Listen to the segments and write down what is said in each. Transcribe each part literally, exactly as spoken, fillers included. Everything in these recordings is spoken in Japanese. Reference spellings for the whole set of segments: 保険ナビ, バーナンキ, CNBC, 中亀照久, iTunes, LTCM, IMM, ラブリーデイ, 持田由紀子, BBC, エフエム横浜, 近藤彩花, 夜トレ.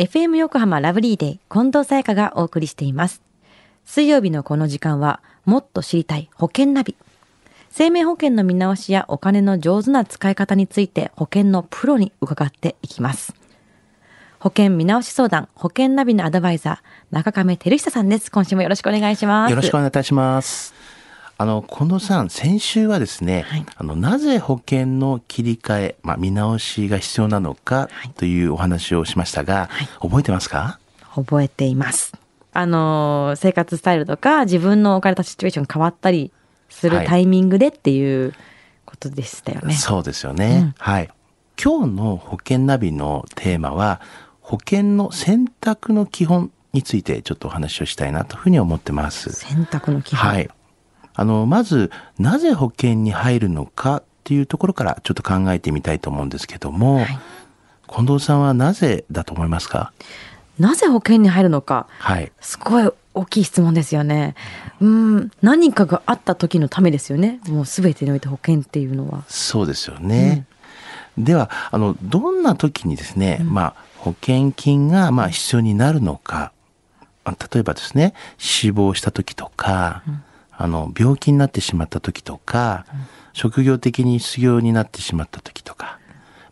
エフエム 横浜ラブリーデイ近藤彩花がお送りしています。水曜日のこの時間はもっと知りたい保険ナビ。生命保険の見直しやお金の上手な使い方について保険のプロに伺っていきます。保険見直し相談保険ナビのアドバイザー中亀照久さんです。今週もよろしくお願いします。よろしくお願いいたします。あの近藤さん、先週はですね、はい、あのなぜ保険の切り替え、まあ、見直しが必要なのかというお話をしましたが、はい、覚えてますか？覚えています。あの生活スタイルとか自分の置かれたシチュエーション変わったりするタイミングでっていうことでしたよね、はい、そうですよね、うん、はい。今日の保険ナビのテーマは保険の選択の基本についてちょっとお話をしたいなというふうに思ってます。選択の基本、はい、あのまずなぜ保険に入るのかっていうところからちょっと考えてみたいと思うんですけども、はい、近藤さんはなぜだと思いますか？なぜ保険に入るのか、はい、すごい大きい質問ですよね。うん、何かがあった時のためですよね。もう全てにおいて保険っていうのはそうですよね、うん、ではあのどんな時にですね、うんまあ、保険金がまあ必要になるのか、例えばですね死亡した時とか、うんあの病気になってしまった時とか、うん、職業的に失業になってしまった時とか、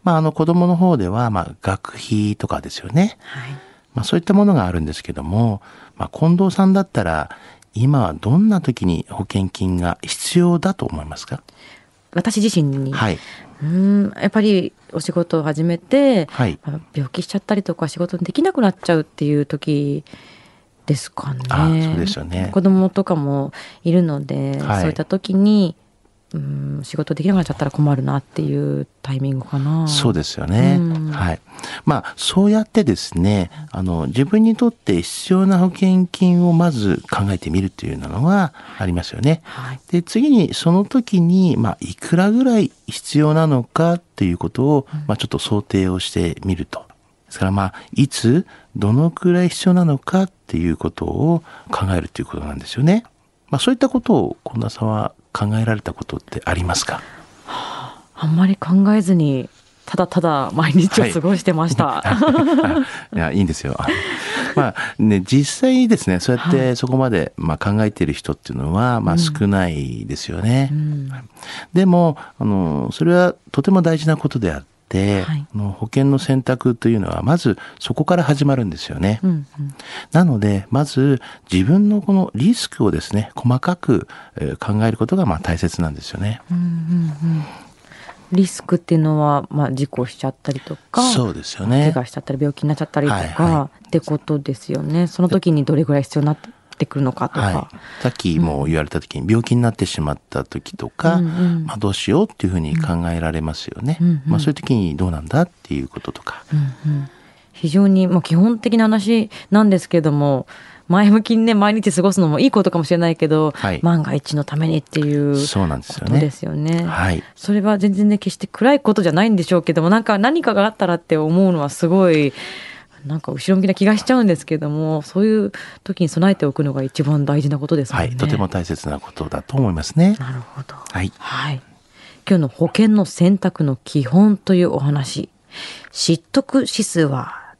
まあ、あの子どもの方ではまあ学費とかですよね、はいまあ、そういったものがあるんですけども、まあ、近藤さんだったら今はどんな時に保険金が必要だと思いますか？私自身に、はい、うーんやっぱりお仕事を始めて、はい、病気しちゃったりとか仕事できなくなっちゃうっていう時ですかね。ああ、そうですよね。子供とかもいるので、はい、そういった時に、うん、仕事できなくなっちゃったら困るなっていうタイミングかな。そうですよね、うんはいまあ、そうやってですねあの自分にとって必要な保険金をまず考えてみるというのがありますよね、はい、で次にその時に、まあ、いくらぐらい必要なのかということを、うんまあ、ちょっと想定をしてみるとですから、まあ、いつどのくらい必要なのかっていうことを考えるということなんですよね、まあ、そういったことを近藤さんは考えられたことってありますか？はあ、あんまり考えずにただただ毎日を過ごしてました、はい、いやいいんですよまあね、実際ですねそうやってそこまで、まあ、考えている人っていうのは、まあ、少ないですよね、うんうん、でもあのそれはとても大事なことであってではい、保険の選択というのはまずそこから始まるんですよね、うんうん、なのでまず自分のこのリスクをですね細かく考えることがまあ大切なんですよね、うんうんうん、リスクっていうのは、まあ、事故しちゃったりとかそうですよね怪我しちゃったり病気になっちゃったりとか、はいはい、ってことですよね。その時にどれぐらい必要になってってくるのかとか、はい、さっきも言われた時に病気になってしまった時とか、うんうんまあ、どうしようっていうふうに考えられますよね、うんうんまあ、そういう時にどうなんだっていうこととか、うんうん、非常に、まあ、基本的な話なんですけども前向きにね毎日過ごすのもいいことかもしれないけど、はい、万が一のためにっていうことですよね、はい、それは全然ね決して暗いことじゃないんでしょうけどもなんか何かがあったらって思うのはすごいなんか後ろ向きな気がしちゃうんですけどもそういう時に備えておくのが一番大事なことですもんね、はい、とても大切なことだと思いますね。なるほど、はいはい、今日の保険の選択の基本というお話知得指数は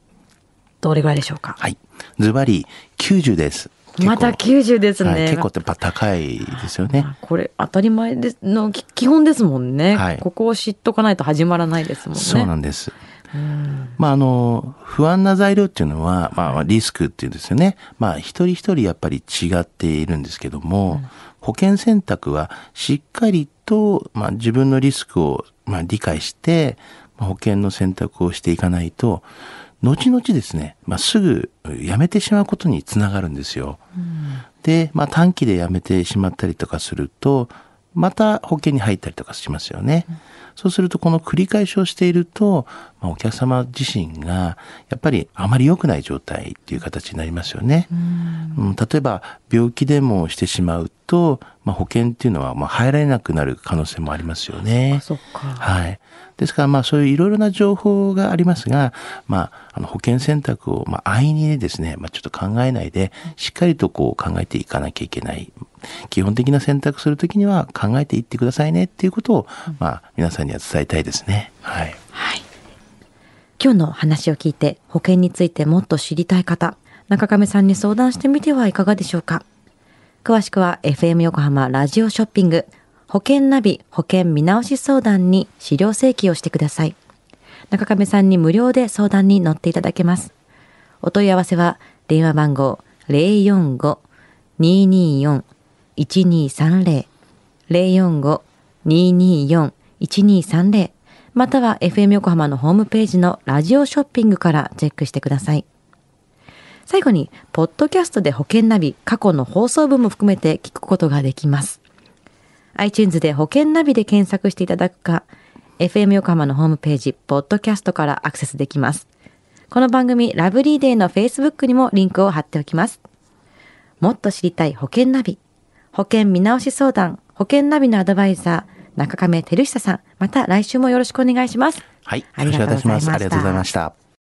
どれぐらいでしょうか？はい、ズバリきゅうじゅうです。またきゅうじゅゅうですね、はい、結構やっぱ高いですよね、まあ、これ当たり前ですの基本ですもんね、はい、ここを知っとかないと始まらないですもんね。そうなんです。うんまあ、あの不安な材料っていうのは、まあ、リスクっていうんですよね、まあ、一人一人やっぱり違っているんですけども、うん、保険選択はしっかりと、まあ、自分のリスクを、まあ、理解して、まあ、保険の選択をしていかないと後々ですね、まあ、すぐやめてしまうことにつながるんですよ、うん、で、まあ、短期でやめてしまったりとかするとまた保険に入ったりとかしますよね、うん、そうするとこの繰り返しをしていると、まあ、お客様自身がやっぱりあまり良くない状態っていう形になりますよね、うん、例えば病気でもしてしまうと、まあ、保険っていうのはまあ入られなくなる可能性もありますよね。そっか、はい、ですからまあそういういろいろな情報がありますが、まあ、あの保険選択をまあ安易にですね、まあ、ちょっと考えないでしっかりとこう考えていかなきゃいけない。基本的な選択するときには考えていってくださいねっていうことを、まあ、皆さんには伝えたいですね、はいはい、今日の話を聞いて保険についてもっと知りたい方、中亀さんに相談してみてはいかがでしょうか。詳しくは エフエム 横浜ラジオショッピング保険ナビ保険見直し相談に資料請求をしてください。中亀さんに無料で相談に乗っていただけます。お問い合わせは電話番号 ゼロよんご にーにーよん いちにーさんゼロ ゼロよんご にーにーよん いちにーさんゼロ または エフエム 横浜のホームページのラジオショッピングからチェックしてください。最後に、ポッドキャストで保険ナビ、過去の放送分も含めて聞くことができます。iTunes で保険ナビで検索していただくか、エフエム 横浜のホームページ、ポッドキャストからアクセスできます。この番組、ラブリーデーの Facebook にもリンクを貼っておきます。もっと知りたい保険ナビ、保険見直し相談、保険ナビのアドバイザー、中亀照久さん、また来週もよろしくお願いします。はい、よろしくお願いします。ありがとうございました。